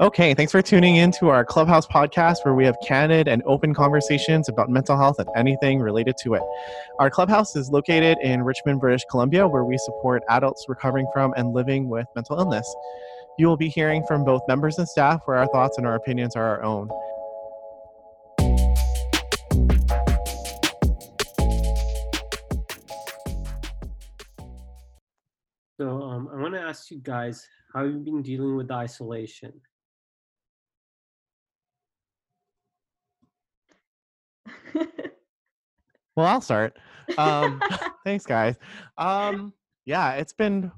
Okay, thanks for tuning in to our Clubhouse podcast, where we have candid and open conversations about mental health and anything related to it. Our Clubhouse is located in Richmond, British Columbia, where we support adults recovering from and living with mental illness. You will be hearing from both members and staff, where our thoughts and our opinions are our own. So I want to ask you guys, how you've been dealing with isolation? Well, I'll start. Thanks, guys. Yeah, it's been,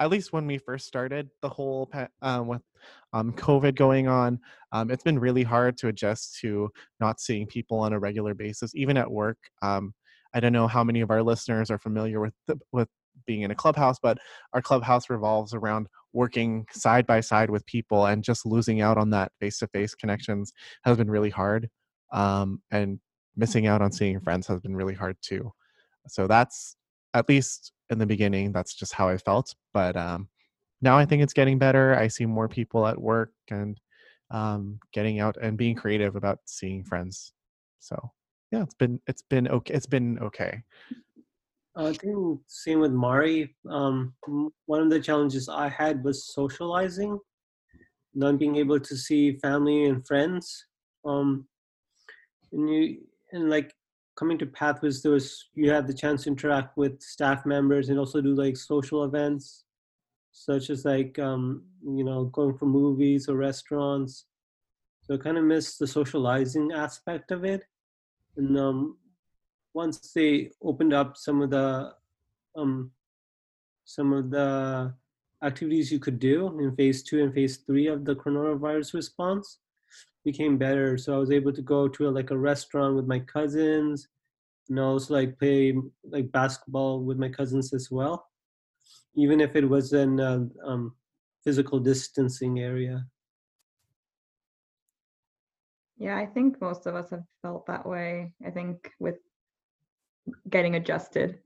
at least when we first started the whole with COVID going on, it's been really hard to adjust to not seeing people on a regular basis, even at work. I don't know how many of our listeners are familiar with being in a clubhouse, but our clubhouse revolves around working side by side with people, and just losing out on that face-to-face connections has been really hard. And missing out on seeing friends has been really hard too. So that's, at least in the beginning, that's just how I felt. But now I think it's getting better. I see more people at work, and getting out and being creative about seeing friends. So yeah, it's been okay. I think same with Mari. One of the challenges I had was socializing, not being able to see family and friends. And like coming to Pathways, you had the chance to interact with staff members and also do like social events, such as like going for movies or restaurants. So I kind of missed the socializing aspect of it, and once they opened up some of the activities you could do in phase 2 and phase 3 of the coronavirus response became better. So I was able to go to like a restaurant with my cousins, and also like play like basketball with my cousins as well, even if it was in physical distancing area. Yeah, I think most of us have felt that way. I think with getting adjusted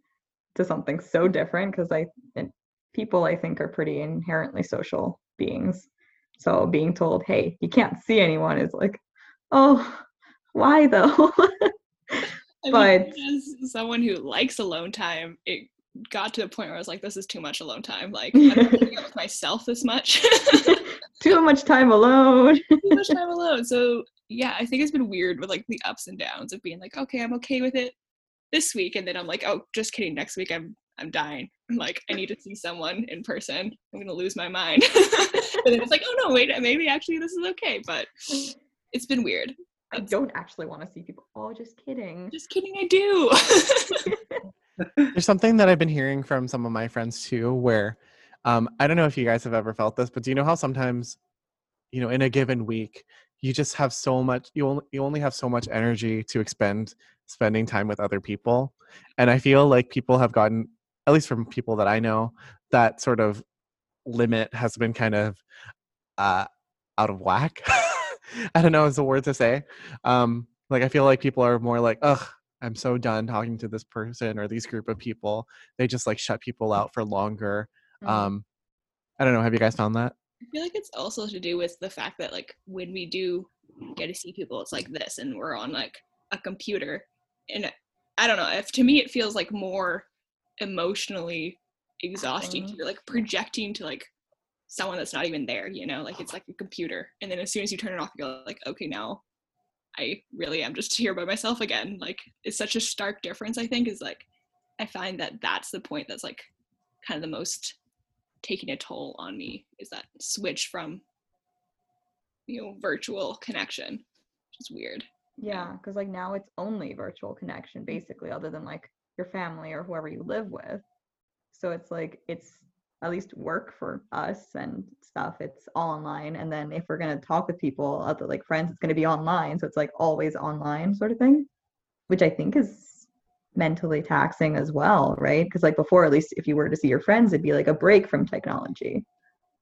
to something so different, because people I think are pretty inherently social beings. So being told, hey, you can't see anyone, is like, oh, why though? But as someone who likes alone time, it got to a point where I was like, this is too much alone time. Like, I'm not hanging out with myself this much. Too much time alone. So yeah, I think it's been weird with like the ups and downs of being like, okay, I'm okay with it this week, and then I'm like, oh, just kidding, next week I'm dying. I'm like, I need to see someone in person. I'm gonna lose my mind. And then it's like, oh no, wait, maybe actually this is okay. But it's been weird. I don't actually want to see people. Oh, just kidding. Just kidding, I do. There's something that I've been hearing from some of my friends too, where I don't know if you guys have ever felt this, but do you know how sometimes, in a given week, you just have so much, you only have so much energy to expend spending time with other people. And I feel like people have gotten, at least from people that I know, that sort of limit has been kind of out of whack. I don't know is the word to say. Like, I feel like people are more like, ugh, I'm so done talking to this person or these group of people. They just like shut people out for longer. I don't know. Have you guys found that? I feel like it's also to do with the fact that like when we do get to see people, it's like this, and we're on like a computer, and I don't know, if to me it feels like more emotionally exhausting. You're like projecting to like someone that's not even there, like it's like a computer, and then as soon as you turn it off, you're like, okay, now I really am just here by myself again. Like, it's such a stark difference. I think is like, I find that that's the point that's like kind of the most taking a toll on me, is that switch from virtual connection, which is weird. Yeah, because like now it's only virtual connection basically, other than like your family or whoever you live with. So it's like, it's at least work for us and stuff, it's all online, and then if we're going to talk with people, other like friends, it's going to be online. So it's like always online sort of thing, which I think is mentally taxing as well, right? Because like before, at least if you were to see your friends, it'd be like a break from technology,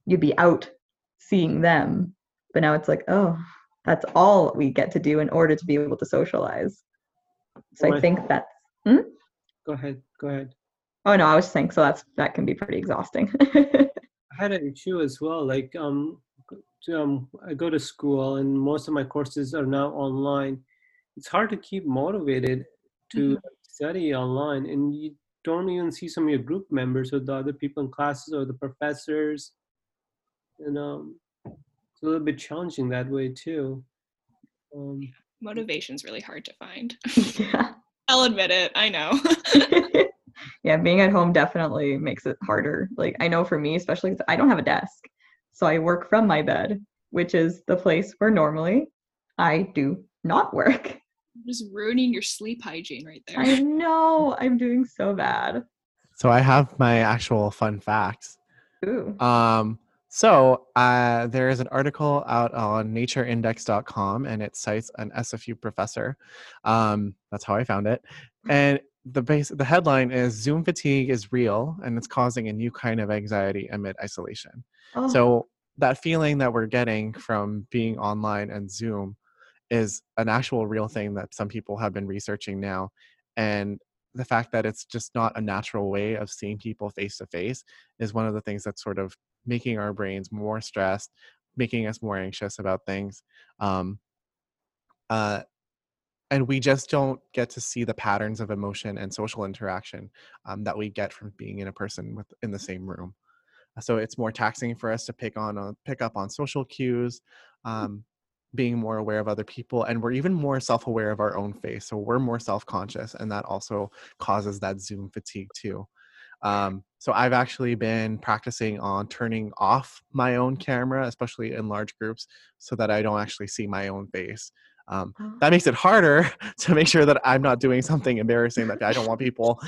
you'd be out seeing them. But now it's like, oh, that's all we get to do in order to be able to socialize. So I think that's go ahead. Oh no, I was saying, so that can be pretty exhausting. I had an issue as well, like I go to school and most of my courses are now online. It's hard to keep motivated to study online, and you don't even see some of your group members or the other people in classes or the professors. You know, it's a little bit challenging that way too. Motivation's really hard to find. Yeah. I'll admit it. I know. Yeah, being at home definitely makes it harder. Like, I know for me, especially because I don't have a desk. So I work from my bed, which is the place where normally I do not work. You're just ruining your sleep hygiene right there. I know. I'm doing so bad. So I have my actual fun facts. Ooh. So there is an article out on natureindex.com, and it cites an SFU professor. That's how I found it. And the headline is Zoom fatigue is real, and it's causing a new kind of anxiety amid isolation. Oh. So that feeling that we're getting from being online and Zoom is an actual real thing that some people have been researching now. And the fact that it's just not a natural way of seeing people face to face is one of the things that's sort of making our brains more stressed, making us more anxious about things. And we just don't get to see the patterns of emotion and social interaction that we get from being in a person in the same room. So it's more taxing for us to pick up on social cues, being more aware of other people, and we're even more self-aware of our own face. So we're more self-conscious, and that also causes that Zoom fatigue too. So I've actually been practicing on turning off my own camera, especially in large groups, so that I don't actually see my own face. That makes it harder to make sure that I'm not doing something embarrassing that I don't want people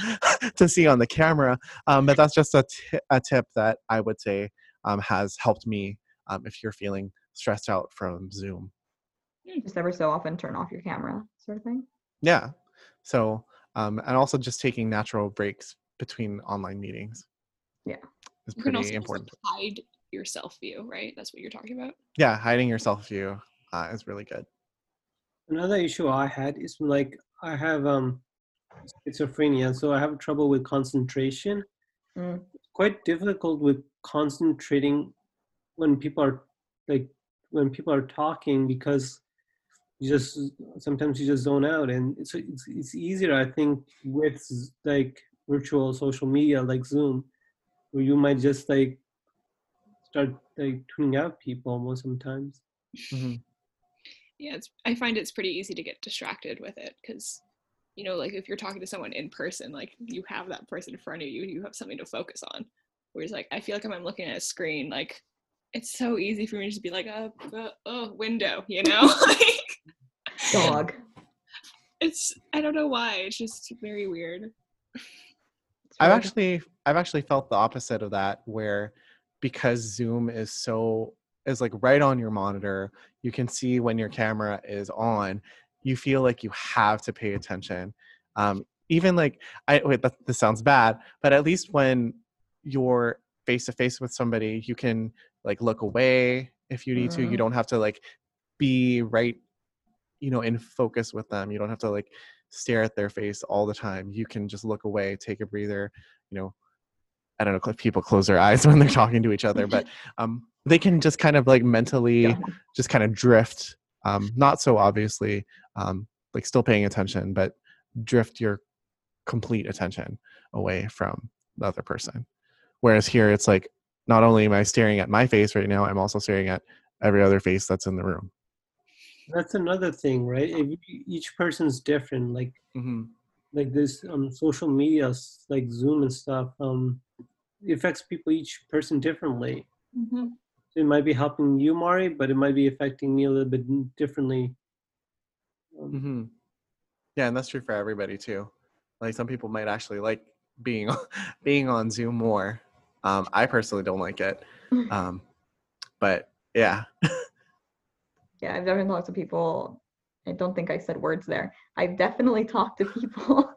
to see on the camera. But that's just a tip that I would say has helped me if you're feeling stressed out from Zoom. Just ever so often turn off your camera sort of thing. Yeah. So, and also just taking natural breaks between online meetings. Yeah. It's pretty important. Hide your self-view, right? That's what you're talking about. Yeah. Hiding your self-view is really good. Another issue I had is like I have schizophrenia, so I have trouble with concentration. It's quite difficult with concentrating when people are talking, because sometimes you just zone out, and it's easier, I think, with like virtual social media like Zoom, where you might just like start like tuning out people almost sometimes. Mm-hmm. Yeah, I find it's pretty easy to get distracted with it, because, you know, like if you're talking to someone in person, like you have that person in front of you, you have something to focus on. Whereas like, I feel like if I'm looking at a screen, like it's so easy for me to just be like, window, you know? Dog. I don't know why, it's just very weird. I've actually felt the opposite of that, where because Zoom is like right on your monitor, you can see when your camera is on, you feel like you have to pay attention. Even like, this sounds bad, but at least when you're face to face with somebody, you can like look away if you need to. You don't have to like be right, you know, in focus with them. You don't have to like stare at their face all the time. You can just look away, take a breather, you know. I don't know if people close their eyes when they're talking to each other, but they can just kind of like mentally just kind of drift, not so obviously, like still paying attention, but drift your complete attention away from the other person. Whereas here it's like, not only am I staring at my face right now, I'm also staring at every other face that's in the room. That's another thing, right? Each person's different. Like, like this social media, like Zoom and stuff, it affects people, each person differently. Mm-hmm. It might be helping you, Mari, but it might be affecting me a little bit differently. Yeah, and that's true for everybody too. Like some people might actually like being on Zoom more. I personally don't like it, but yeah. Yeah, I've definitely talked to people. I don't think I said words there. I've definitely talked to people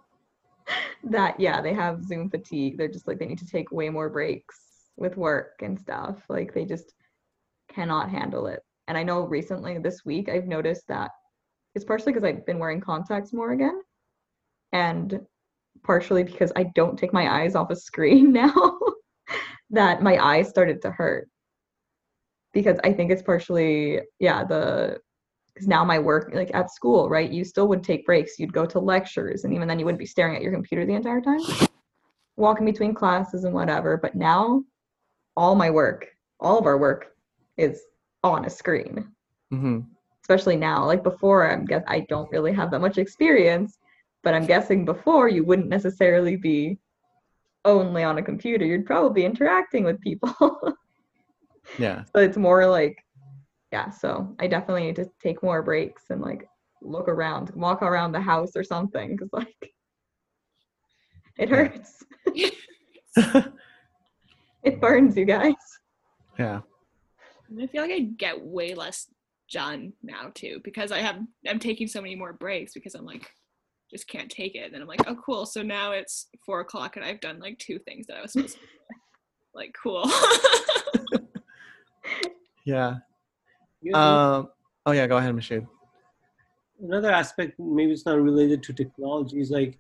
that, yeah, they have Zoom fatigue. They're just like, they need to take way more breaks with work and stuff. Like they just cannot handle it. And I know recently this week, I've noticed that it's partially because I've been wearing contacts more again, and partially because I don't take my eyes off a screen now that my eyes started to hurt. because I think it's partially, because now my work, like at school, right, you still would take breaks. You'd go to lectures, and even then you wouldn't be staring at your computer the entire time, walking between classes and whatever. But now all my work, all of our work is on a screen, mm-hmm. especially now. Like before, I don't really have that much experience, but I'm guessing before you wouldn't necessarily be only on a computer. You'd probably be interacting with people. Yeah. So it's more like, yeah, so I definitely need to take more breaks and like look around, walk around the house or something, because like it hurts. It burns, you guys. Yeah. I feel like I get way less done now too, because I'm taking so many more breaks, because I'm like, just can't take it. And then I'm like, oh cool, so now it's 4:00 and I've done like 2 things that I was supposed to do. Like, cool. Yeah. Oh yeah, go ahead, Michelle. Another aspect, maybe it's not related to technology, is like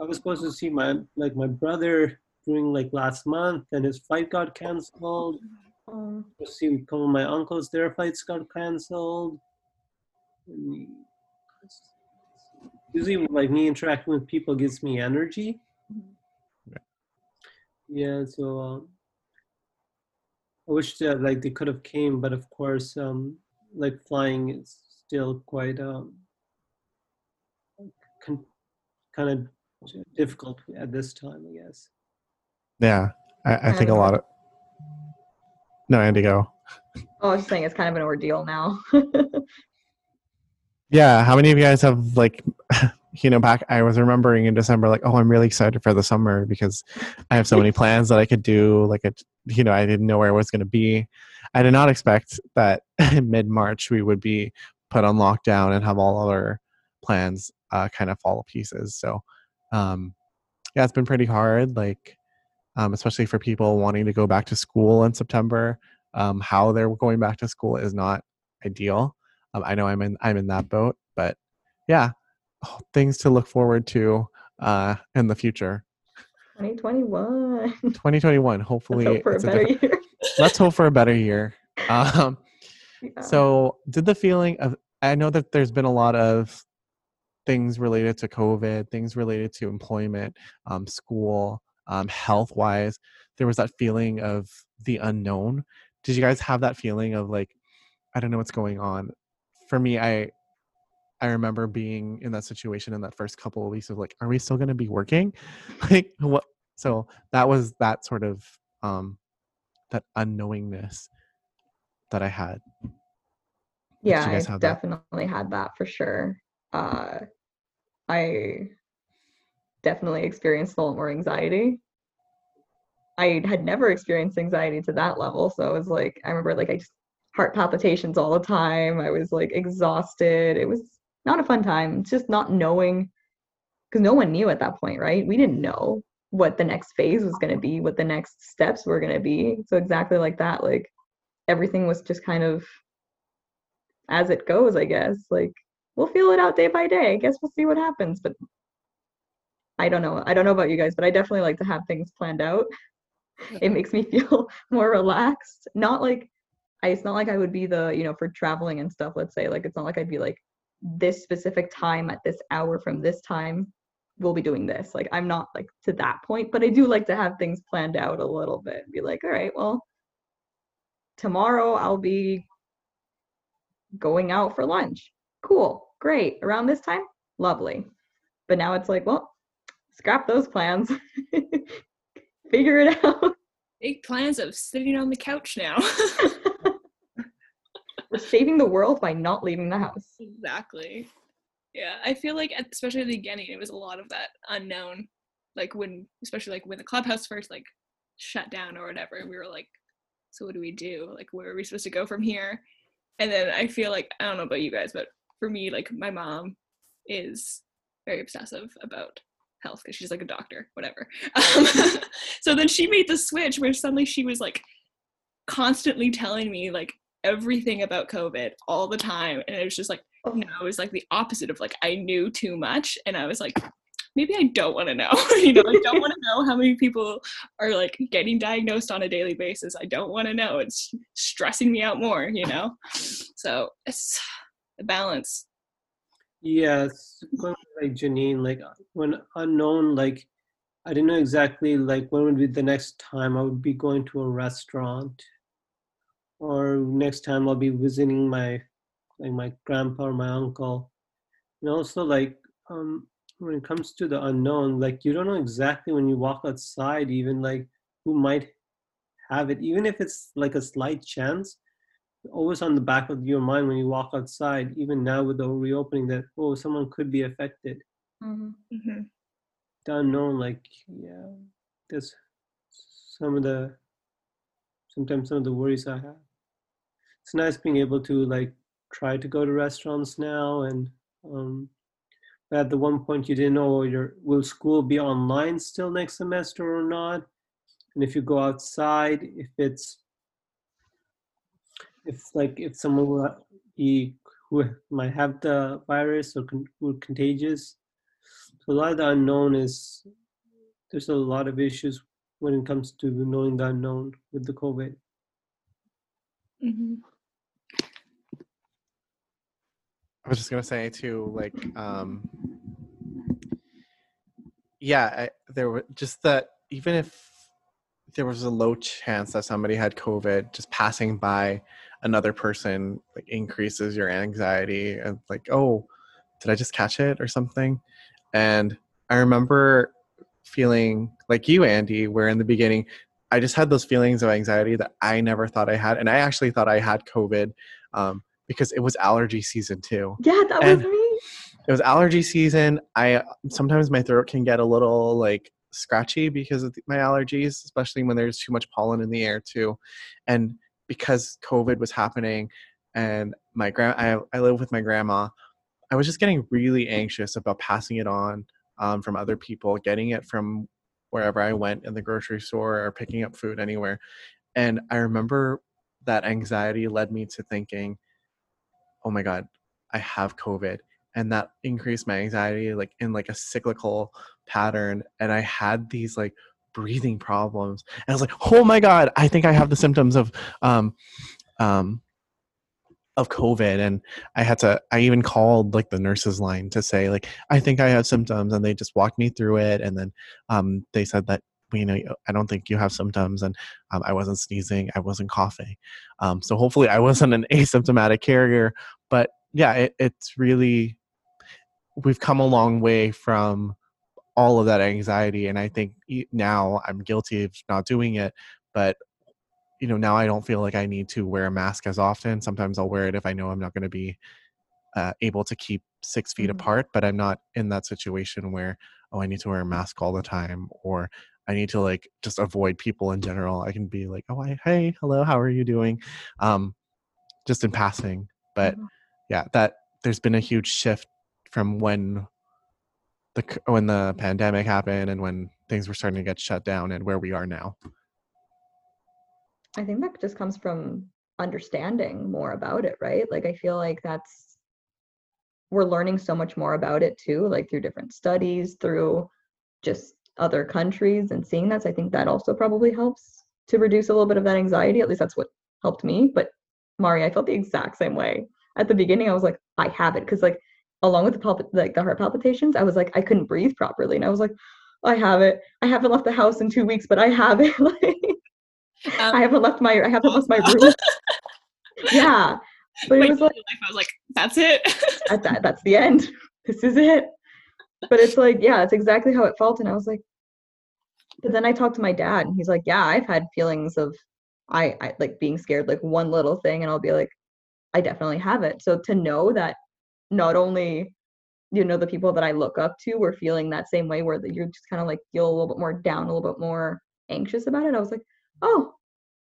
I was supposed to see my brother during like last month, and his flight got canceled. I was seeing a couple of my uncles, their flights got canceled. And usually like me interacting with people gives me energy. Yeah, so I wish that like they could have came, but of course like flying is still quite kind of difficult at this time, I guess. Yeah, I think a lot of... No, Andy, go. Oh, I was just saying it's kind of an ordeal now. Yeah, how many of you guys have like... You know, back I was remembering in December, like, oh, I'm really excited for the summer because I have so many plans that I could do. Like, you know, I didn't know where I was going to be. I did not expect that mid-March we would be put on lockdown and have all other plans kind of fall to pieces. So, yeah, it's been pretty hard, like, especially for people wanting to go back to school in September. How they're going back to school is not ideal. I know I'm in that boat, but yeah. Things to look forward to in the future. 2021 hopefully. Let's hope for a better year. Let's hope for a better year. Yeah. So did the feeling of, I know that there's been a lot of things related to COVID, things related to employment, school, health-wise, there was that feeling of the unknown. Did you guys have that feeling of like, I don't know what's going on? For me, I remember being in that situation in that first couple of weeks of like, are we still going to be working? Like what? So that was that sort of, that unknowingness that I had. Yeah, I definitely had that for sure. I definitely experienced a lot more anxiety. I had never experienced anxiety to that level. So it was like, I remember like, I just heart palpitations all the time. I was like exhausted. It was not a fun time. It's just not knowing, because no one knew at that point, right? We didn't know what the next phase was going to be, what the next steps were going to be. So exactly like that, like everything was just kind of as it goes, I guess. Like we'll feel it out day by day. I guess we'll see what happens. But I don't know. I don't know about you guys, but I definitely like to have things planned out. It makes me feel more relaxed. It's not like I would be the, you know, for traveling and stuff, let's say, like, it's not like I'd be like, this specific time at this hour from this time, we'll be doing this. Like, I'm not like to that point, but I do like to have things planned out a little bit. Be like, all right, well, tomorrow I'll be going out for lunch. Cool. Great. Around this time. Lovely. But now it's like, well, scrap those plans. Figure it out. Big plans of sitting on the couch now. We're saving the world by not leaving the house. Exactly. Yeah, I feel like, especially at the beginning, it was a lot of that unknown. Like when, especially like when the Clubhouse first like shut down or whatever, we were like, so what do we do? Like, where are we supposed to go from here? And then I feel like, I don't know about you guys, but for me, like my mom is very obsessive about health because she's like a doctor, whatever. So then she made the switch where suddenly she was like constantly telling me like everything about COVID all the time, and it was just like, no, it was like the opposite of like I knew too much, and I was like, maybe I don't want to know. You know, I don't want to know how many people are like getting diagnosed on a daily basis. I don't want to know. It's stressing me out more, you know? So it's a balance. Yes. Like Janine, like when unknown, like I didn't know exactly like when would be the next time I would be going to a restaurant, or next time I'll be visiting my grandpa or my uncle. And also like when it comes to the unknown, like you don't know exactly when you walk outside even like who might have it, even if it's like a slight chance, always on the back of your mind when you walk outside, even now with the reopening, that oh, someone could be affected. Mm-hmm. The unknown, like yeah, that's sometimes some of the worries I have. It's nice being able to like try to go to restaurants now, and but at the one point you didn't know will school be online still next semester or not, and if you go outside, if someone will be who might have the virus or contagious. So a lot of the unknown is, there's a lot of issues when it comes to knowing the unknown with the COVID. Mm-hmm. I was just going to say too, like, there were just that, even if there was a low chance that somebody had COVID, just passing by another person like increases your anxiety and like, oh, did I just catch it or something? And I remember feeling like you, Andy, where in the beginning, I just had those feelings of anxiety that I never thought I had. And I actually thought I had COVID because it was allergy season too. Yeah, that was me. It was allergy season. Sometimes my throat can get a little like scratchy because of my allergies, especially when there's too much pollen in the air too. And because COVID was happening and I live with my grandma, I was just getting really anxious about passing it on from other people, getting it from wherever I went in the grocery store or picking up food anywhere. And I remember that anxiety led me to thinking, oh my God, I have COVID. And that increased my anxiety like in like a cyclical pattern. And I had these like breathing problems. And I was like, oh my God, I think I have the symptoms of COVID. And I even called like the nurses line to say like, I think I have symptoms, and they just walked me through it. And then they said that, you know, I don't think you have symptoms. And I wasn't sneezing, I wasn't coughing. So hopefully I wasn't an asymptomatic carrier, but yeah, it's really, we've come a long way from all of that anxiety. And I think now I'm guilty of not doing it, but you know, now I don't feel like I need to wear a mask as often. Sometimes I'll wear it if I know I'm not going to be able to keep 6 feet apart, but I'm not in that situation where, oh, I need to wear a mask all the time, or I need to like just avoid people in general. I can be like, oh, hey, hello, how are you doing? Just in passing. But yeah, that there's been a huge shift from when the pandemic happened and when things were starting to get shut down and where we are now. I think that just comes from understanding more about it, right? Like, I feel like we're learning so much more about it too, like through different studies, through just other countries and seeing that. So I think that also probably helps to reduce a little bit of that anxiety. At least that's what helped me. But Mari, I felt the exact same way. At the beginning, I was like, I have it. Cause like, along with the heart palpitations, I was like, I couldn't breathe properly. And I was like, I have it. I haven't left the house in 2 weeks, but I have it. Like, I haven't left my room. Yeah. But it was like, I was like, that's it. That's the end. This is it. But it's like, yeah, it's exactly how it felt. And I was like, but then I talked to my dad and he's like, yeah, I've had feelings of, I like being scared, like one little thing. And I'll be like, I definitely have it. So to know that not only, you know, the people that I look up to were feeling that same way, where you're just kind of like, feel a little bit more down, a little bit more anxious about it. I was like, oh,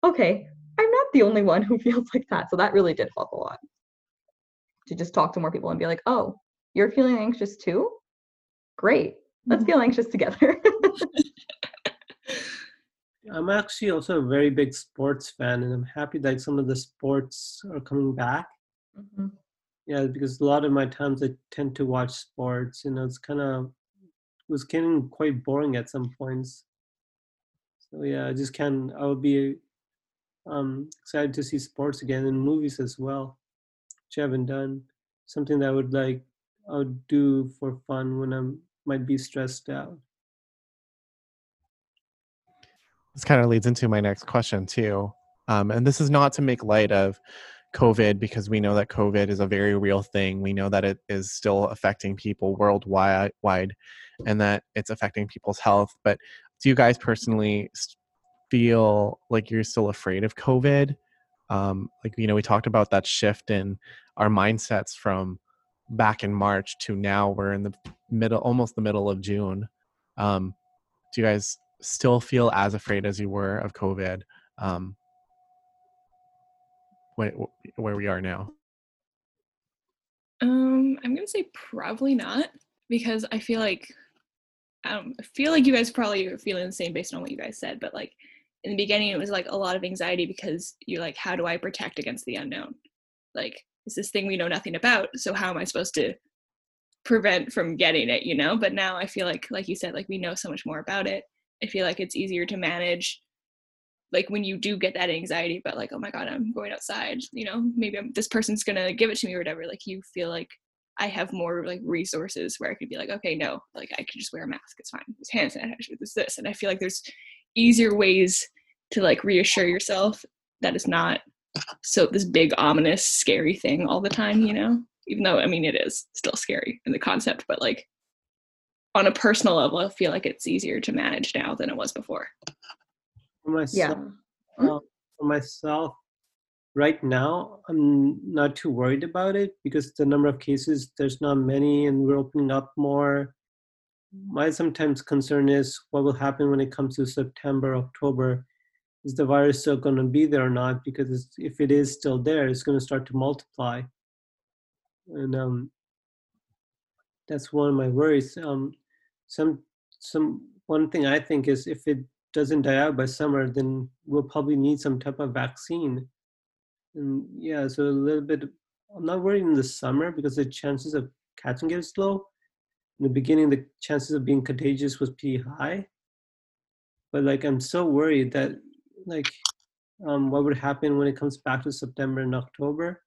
okay, I'm not the only one who feels like that. So that really did help a lot, to just talk to more people and be like, oh, you're feeling anxious too? Great. Let's feel anxious together. I'm actually also a very big sports fan, and I'm happy that some of the sports are coming back. Mm-hmm. Yeah, because a lot of my times I tend to watch sports, you know, it's kind of was getting quite boring at some points. So yeah, I would be excited to see sports again and movies as well, which I haven't done. Something that I would do for fun when I might be stressed out. This kind of leads into my next question too. And this is not to make light of COVID, because we know that COVID is a very real thing. We know that it is still affecting people worldwide and that it's affecting people's health. But do you guys personally feel like you're still afraid of COVID? Like, you know, we talked about that shift in our mindsets from back in March to now we're in the middle, almost the middle of June. Do you guys still feel as afraid as you were of COVID? Where we are now? I'm going to say probably not, because I feel like, I feel like you guys probably are feeling the same based on what you guys said, but like in the beginning, it was like a lot of anxiety because you're like, how do I protect against the unknown? Like, it's this thing we know nothing about. So how am I supposed to prevent from getting it, you know? But now I feel like you said, like we know so much more about it. I feel like it's easier to manage. Like when you do get that anxiety about like, oh my God, I'm going outside, you know, maybe this person's going to give it to me or whatever. Like you feel like I have more like resources where I could be like, okay, no, like I could just wear a mask. It's fine. It's hand sanitizer. It's this. And I feel like there's easier ways to like reassure yourself that it's not so this big, ominous, scary thing all the time, you know, even though, I mean, it is still scary in the concept, but like on a personal level, I feel like it's easier to manage now than it was before. For myself, yeah. For myself, right now, I'm not too worried about it because the number of cases, there's not many and we're opening up more. My sometimes concern is what will happen when it comes to September, October. Is the virus still going to be there or not? Because if it is still there, it's going to start to multiply. And that's one of my worries. One thing I think is if it doesn't die out by summer, then we'll probably need some type of vaccine. And yeah, so a little bit, I'm not worried in the summer because the chances of catching it is low. In the beginning, the chances of being contagious was pretty high. But like, I'm so worried that like, what would happen when it comes back to September and October?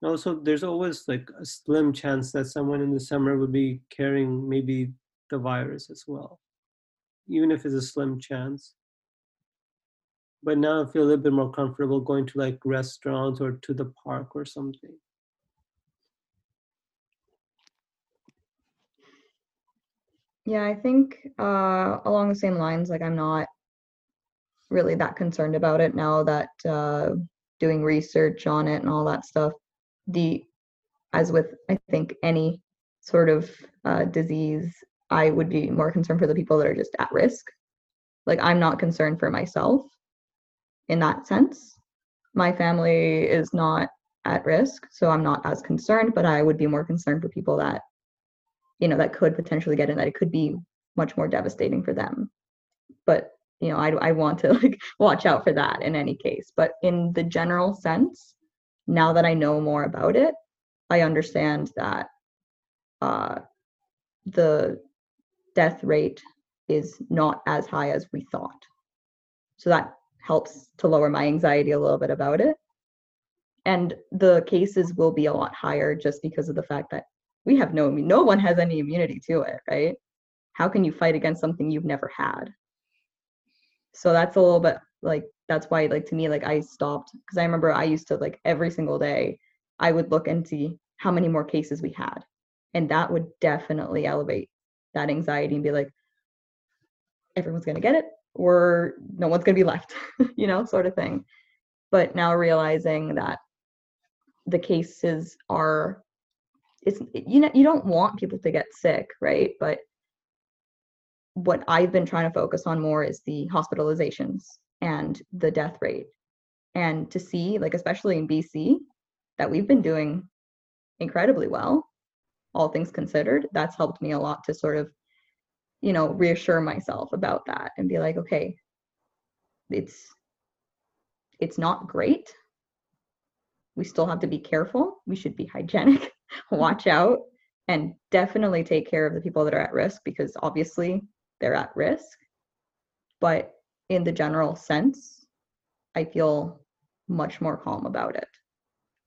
And also there's always like a slim chance that someone in the summer would be carrying maybe the virus as well, even if it's a slim chance. But now I feel a little bit more comfortable going to like restaurants or to the park or something. Yeah, I think along the same lines, like I'm not really that concerned about it now that doing research on it and all that stuff, as with, I think, any sort of disease, I would be more concerned for the people that are just at risk. Like I'm not concerned for myself in that sense. My family is not at risk, so I'm not as concerned, but I would be more concerned for people that, you know, that could potentially get in, that it could be much more devastating for them. But, you know, I want to like watch out for that in any case. But in the general sense, now that I know more about it, I understand that the death rate is not as high as we thought. So that helps to lower my anxiety a little bit about it. And the cases will be a lot higher just because of the fact that we have no one has any immunity to it, right? How can you fight against something you've never had? So that's a little bit like, that's why like to me, like I stopped, because I remember I used to like every single day, I would look and see how many more cases we had. And that would definitely elevate that anxiety and be like, everyone's going to get it or no one's going to be left, you know, sort of thing. But now realizing that the cases are, it's, you know, you don't want people to get sick, right? But what I've been trying to focus on more is the hospitalizations and the death rate. And to see, like, especially in BC, that we've been doing incredibly well, all things considered, that's helped me a lot to sort of, you know, reassure myself about that and be like, okay, it's not great. We still have to be careful. We should be hygienic, watch out, and definitely take care of the people that are at risk, because obviously they're at risk. But in the general sense, I feel much more calm about it.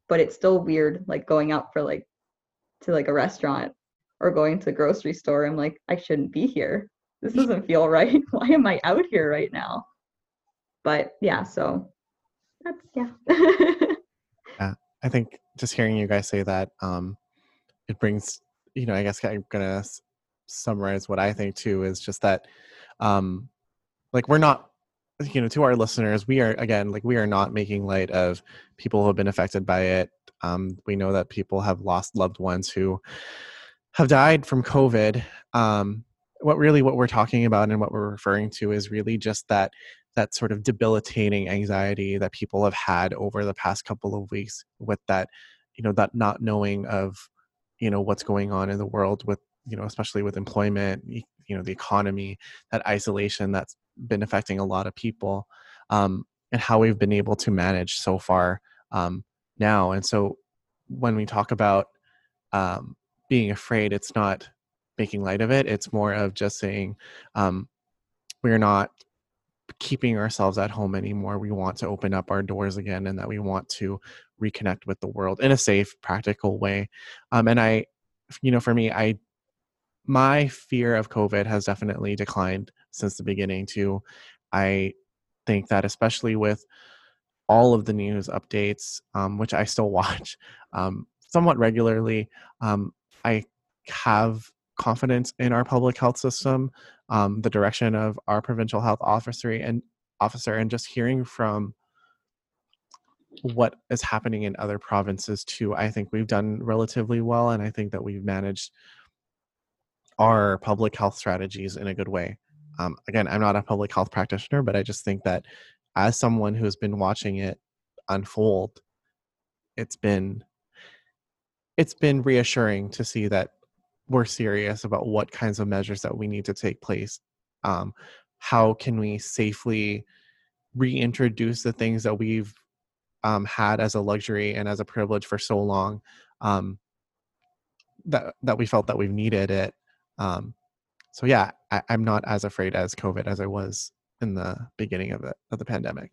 But it's still weird, like going out for like to like a restaurant or going to the grocery store. I'm like, I shouldn't be here. This doesn't feel right. Why am I out here right now? But yeah, so that's, yeah. Yeah, I think just hearing you guys say that, it brings, you know, I guess I'm going to summarize what I think too, is just that, like, we're not, you know, to our listeners, we are, again, like, we are not making light of people who have been affected by it. We know that people have lost loved ones who have died from COVID. What we're talking about and what we're referring to is really just that sort of debilitating anxiety that people have had over the past couple of weeks with that, you know, that not knowing of, you know, what's going on in the world with, you know, especially with employment, you know, the economy, that isolation that's been affecting a lot of people, and how we've been able to manage so far now. And so when we talk about being afraid, it's not making light of it. It's more of just saying, we're not keeping ourselves at home anymore. We want to open up our doors again, and that we want to reconnect with the world in a safe, practical way. And I, you know, for me, my fear of COVID has definitely declined since the beginning too. I think that especially with all of the news updates, which I still watch somewhat regularly, I have confidence in our public health system, the direction of our provincial health officer, and just hearing from what is happening in other provinces too. I think we've done relatively well, and I think that we've managed our public health strategies in a good way. Again, I'm not a public health practitioner, but I just think that as someone who's been watching it unfold, it's been reassuring to see that we're serious about what kinds of measures that we need to take place. How can we safely reintroduce the things that we've had as a luxury and as a privilege for so long, that we felt that we've needed it. So yeah, I'm not as afraid as COVID as I was in the beginning of the pandemic.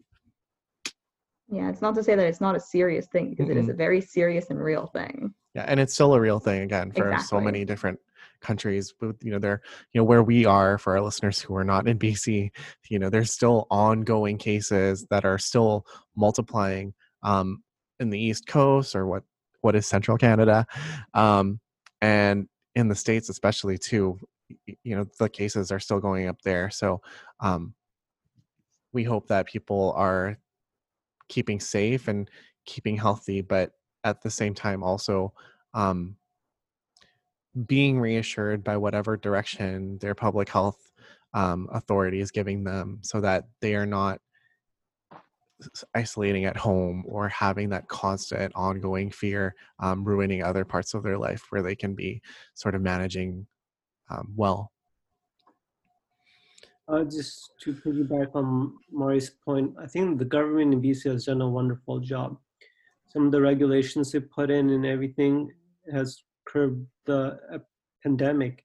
Yeah, it's not to say that it's not a serious thing, because it is a very serious and real thing. Yeah, and it's still a real thing, again, for so many different countries. You know, where we are, for our listeners who are not in BC, you know, there's still ongoing cases that are still multiplying in the East Coast, or what is Central Canada, and in the States especially too. You know, the cases are still going up there. So we hope that people are keeping safe and keeping healthy, but at the same time also being reassured by whatever direction their public health authority is giving them, so that they are not isolating at home or having that constant ongoing fear, ruining other parts of their life where they can be sort of managing well. Just to piggyback on Mari's point, I think the government in BC has done a wonderful job. Some of the regulations they put in and everything has curbed the pandemic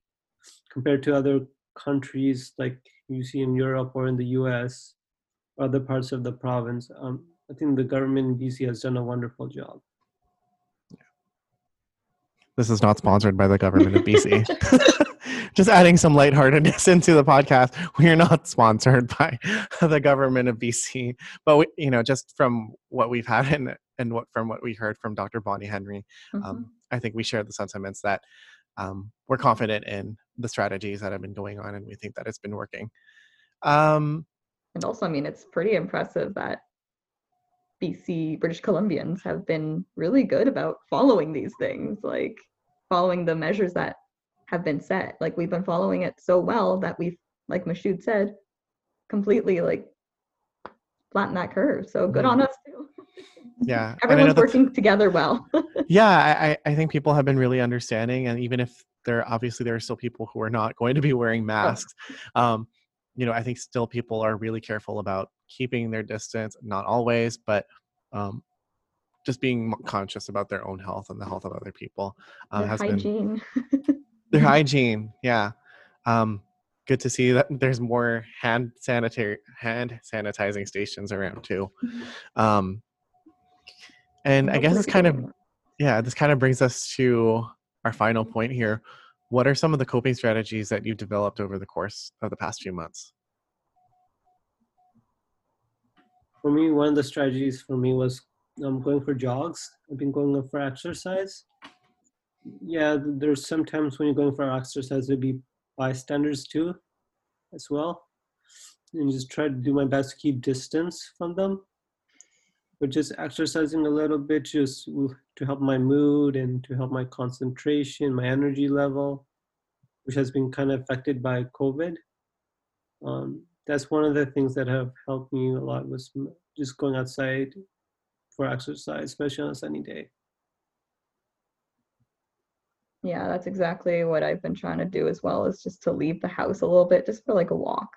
compared to other countries like you see in Europe or in the US or other parts of the province. I think the government in BC has done a wonderful job. This is not sponsored by the government of BC. Just adding some lightheartedness into the podcast. We are not sponsored by the government of BC, but we, you know, just from what we've had and from what we heard from Dr. Bonnie Henry, I think we share the sentiments that we're confident in the strategies that have been going on, and we think that it's been working. And also, I mean, it's pretty impressive that BC, British Columbians, have been really good about following these things, like following the measures that have been set. Like, we've been following it so well that we've, like Mashood said, completely like flattened that curve. So good on us too. Yeah. Everyone's working together well. Yeah. I think people have been really understanding. And even if there are still people who are not going to be wearing masks, you know, I think still people are really careful about keeping their distance, not always, but just being conscious about their own health and the health of other people. Their hygiene. Yeah. Good to see that there's more hand sanitizing stations around too. And I guess this kind of brings us to our final point here. What are some of the coping strategies that you've developed over the course of the past few months? For me, one of the strategies for me was going for jogs. I've been going for exercise. Yeah, there's sometimes when you're going for exercise, there'd be bystanders too, as well. And just try to do my best to keep distance from them. But just exercising a little bit just to help my mood and to help my concentration, my energy level, which has been kind of affected by COVID. That's one of the things that have helped me a lot, was just going outside for exercise, especially on a sunny day. Yeah, that's exactly what I've been trying to do as well, is just to leave the house a little bit, just for like a walk.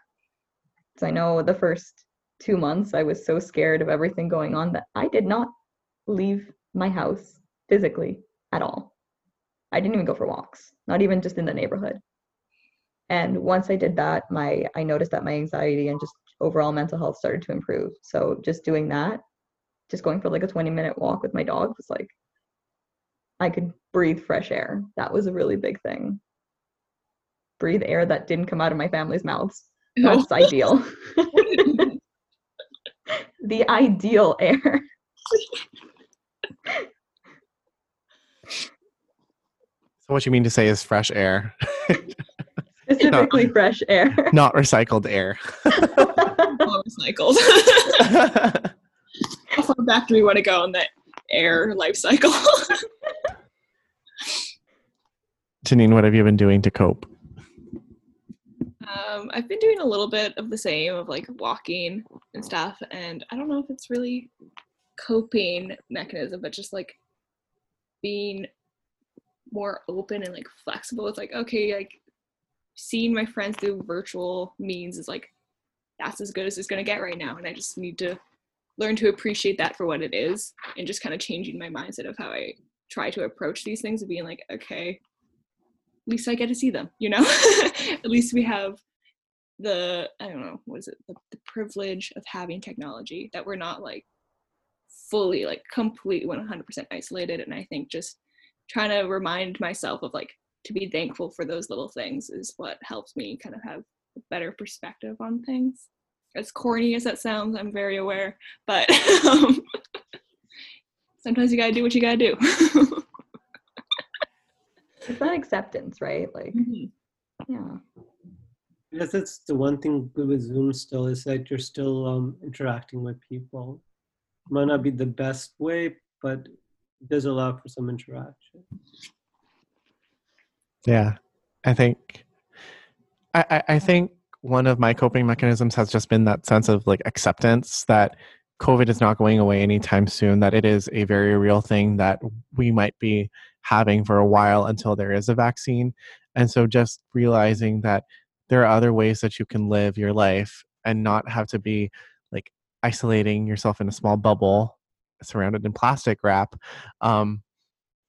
Because I know the first 2 months I was so scared of everything going on that I did not leave my house physically at all. I didn't even go for walks, not even just in the neighborhood. And once I did that, I noticed that my anxiety and just overall mental health started to improve. So just doing that, just going for like a 20-minute walk with my dog, was like, I could breathe fresh air. That was a really big thing. Breathe air that didn't come out of my family's mouths. That's ideal. The ideal air. So what you mean to say is fresh air. Specifically fresh air. Not recycled air. Not recycled. How far back do we want to go in that air life cycle? Janine, what have you been doing to cope? I've been doing a little bit of the same, of like walking and stuff. And I don't know if it's really coping mechanism, but just like being more open and like flexible. It's like, okay, like seeing my friends through virtual means is like, that's as good as it's going to get right now. And I just need to learn to appreciate that for what it is, and just kind of changing my mindset of how I try to approach these things, and being like, okay, at least I get to see them, you know? At least we have the, I don't know, what is it? The privilege of having technology, that we're not like fully, like completely 100% isolated. And I think just trying to remind myself of like, to be thankful for those little things is what helps me kind of have a better perspective on things. As corny as that sounds, I'm very aware, but sometimes you gotta do what you gotta do. It's that acceptance, right? Like, yeah. I guess that's the one thing good with Zoom still, is that you're still interacting with people. Might not be the best way, but it does allow for some interaction. Yeah, I think one of my coping mechanisms has just been that sense of like acceptance that COVID is not going away anytime soon, that it is a very real thing that we might be having for a while until there is a vaccine. And so just realizing that there are other ways that you can live your life and not have to be like isolating yourself in a small bubble surrounded in plastic wrap,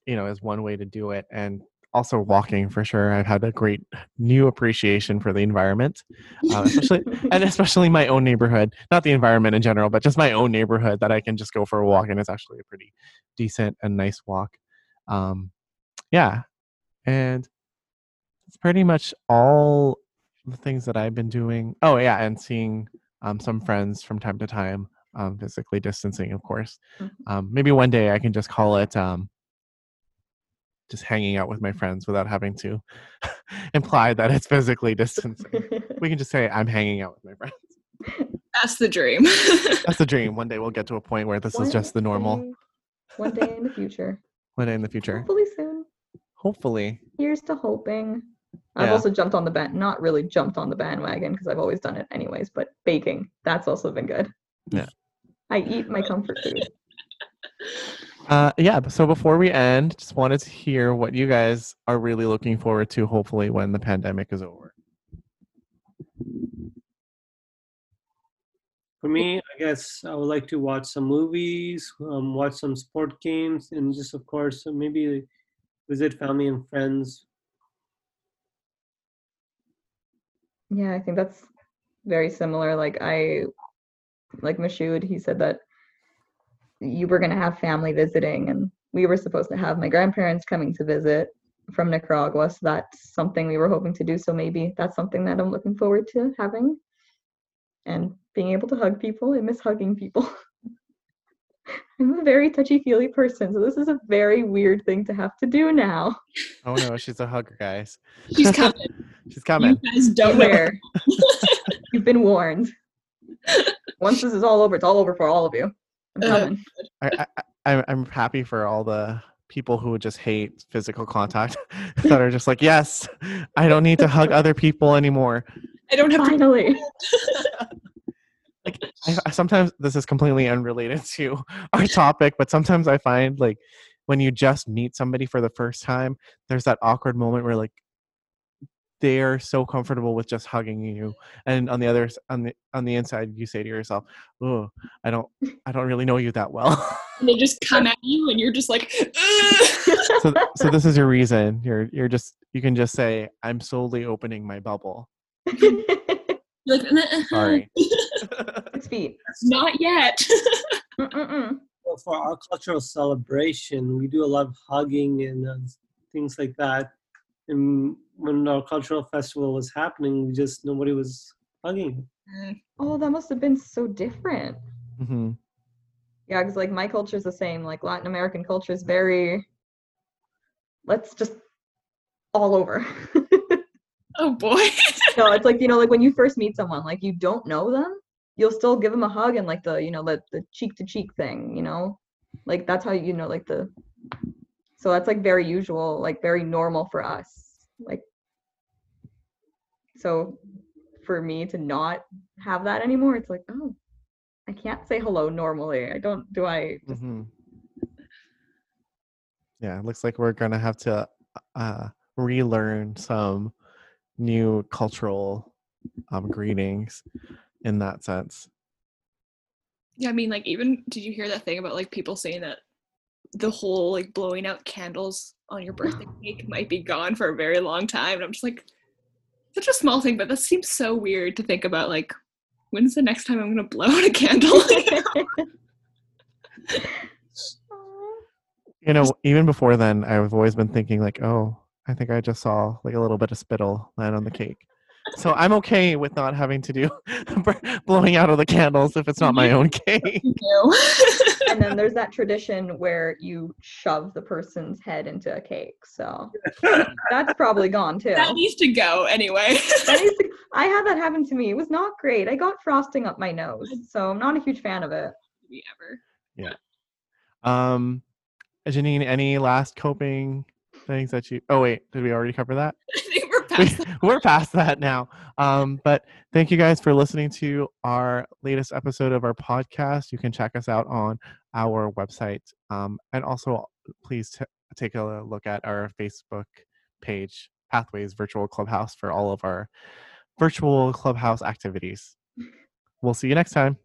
is one way to do it. And also walking, for sure. I've had a great new appreciation for the environment, especially my own neighborhood, not the environment in general, but just my own neighborhood, that I can just go for a walk, and it's actually a pretty decent and nice walk. And it's pretty much all the things that I've been doing. Oh yeah, and seeing some friends from time to time, physically distancing, of course. Maybe one day I can just call it just hanging out with my friends without having to imply that it's physically distancing. We can just say, I'm hanging out with my friends. That's the dream. That's the dream. One day we'll get to a point where this is just the normal. One day in the future. One day in the future. Hopefully soon. Hopefully. Here's to hoping. I've also not really jumped on the bandwagon, because I've always done it anyways, but baking, that's also been good. Yeah. I eat my comfort food. So before we end, just wanted to hear what you guys are really looking forward to, hopefully, when the pandemic is over. For me, I guess I would like to watch some movies, watch some sport games, and just, of course, maybe visit family and friends. Yeah, I think that's very similar. Like Mashoud, he said that you were going to have family visiting, and we were supposed to have my grandparents coming to visit from Nicaragua. So that's something we were hoping to do. So maybe that's something that I'm looking forward to having, and being able to hug people. I miss hugging people. I'm a very touchy-feely person, so this is a very weird thing to have to do now. Oh no, she's a hugger, guys. She's coming. She's coming. You guys don't wear. You've been warned. Once this is all over, it's all over for all of you. I'm coming. I'm happy for all the people who just hate physical contact that are just like, yes, I don't need to hug other people anymore. I don't have finally. To. Like, I sometimes this is completely unrelated to our topic, but sometimes I find like when you just meet somebody for the first time, there's that awkward moment where like they're so comfortable with just hugging you, and on the other on the inside, you say to yourself, "Oh, I don't really know you that well." And they just come at you, and you're just like. So this is your reason. You can just say, "I'm solely opening my bubble." You're like, sorry. 6 feet. Not yet. Well, for our cultural celebration, we do a lot of hugging and things like that. And when our cultural festival was happening, nobody was hugging. Oh, that must have been so different. Mm-hmm. Yeah, because like my culture is the same. Like Latin American culture is very. Let's just all over. Oh boy. No, it's like, you know, like when you first meet someone, like you don't know them, you'll still give them a hug and like the cheek to cheek thing, you know, like that's how, you know, like so that's like very usual, like very normal for us. Like, so for me to not have that anymore, it's like, oh, I can't say hello normally. I just... Mm-hmm. Yeah. It looks like we're going to have to relearn some new cultural greetings in that sense. Yeah, I mean, like, even did you hear that thing about like people saying that the whole like blowing out candles on your birthday cake might be gone for a very long time? And I'm just like, such a small thing, but that seems so weird to think about. Like, when's the next time I'm gonna blow out a candle? You know, even before then, I've always been thinking like, oh, I think I just saw like a little bit of spittle land on the cake. So I'm okay with not having to do blowing out of the candles if it's not my own cake. And then there's that tradition where you shove the person's head into a cake. So that's probably gone too. That needs to go anyway. I had that happen to me. It was not great. I got frosting up my nose. So I'm not a huge fan of it. Ever. Yeah. Janine, any last coping things that you... Oh, wait. Did we already cover that? I think we're past that now. But thank you guys for listening to our latest episode of our podcast. You can check us out on our website. And also, please take a look at our Facebook page, Pathways Virtual Clubhouse, for all of our virtual clubhouse activities. We'll see you next time.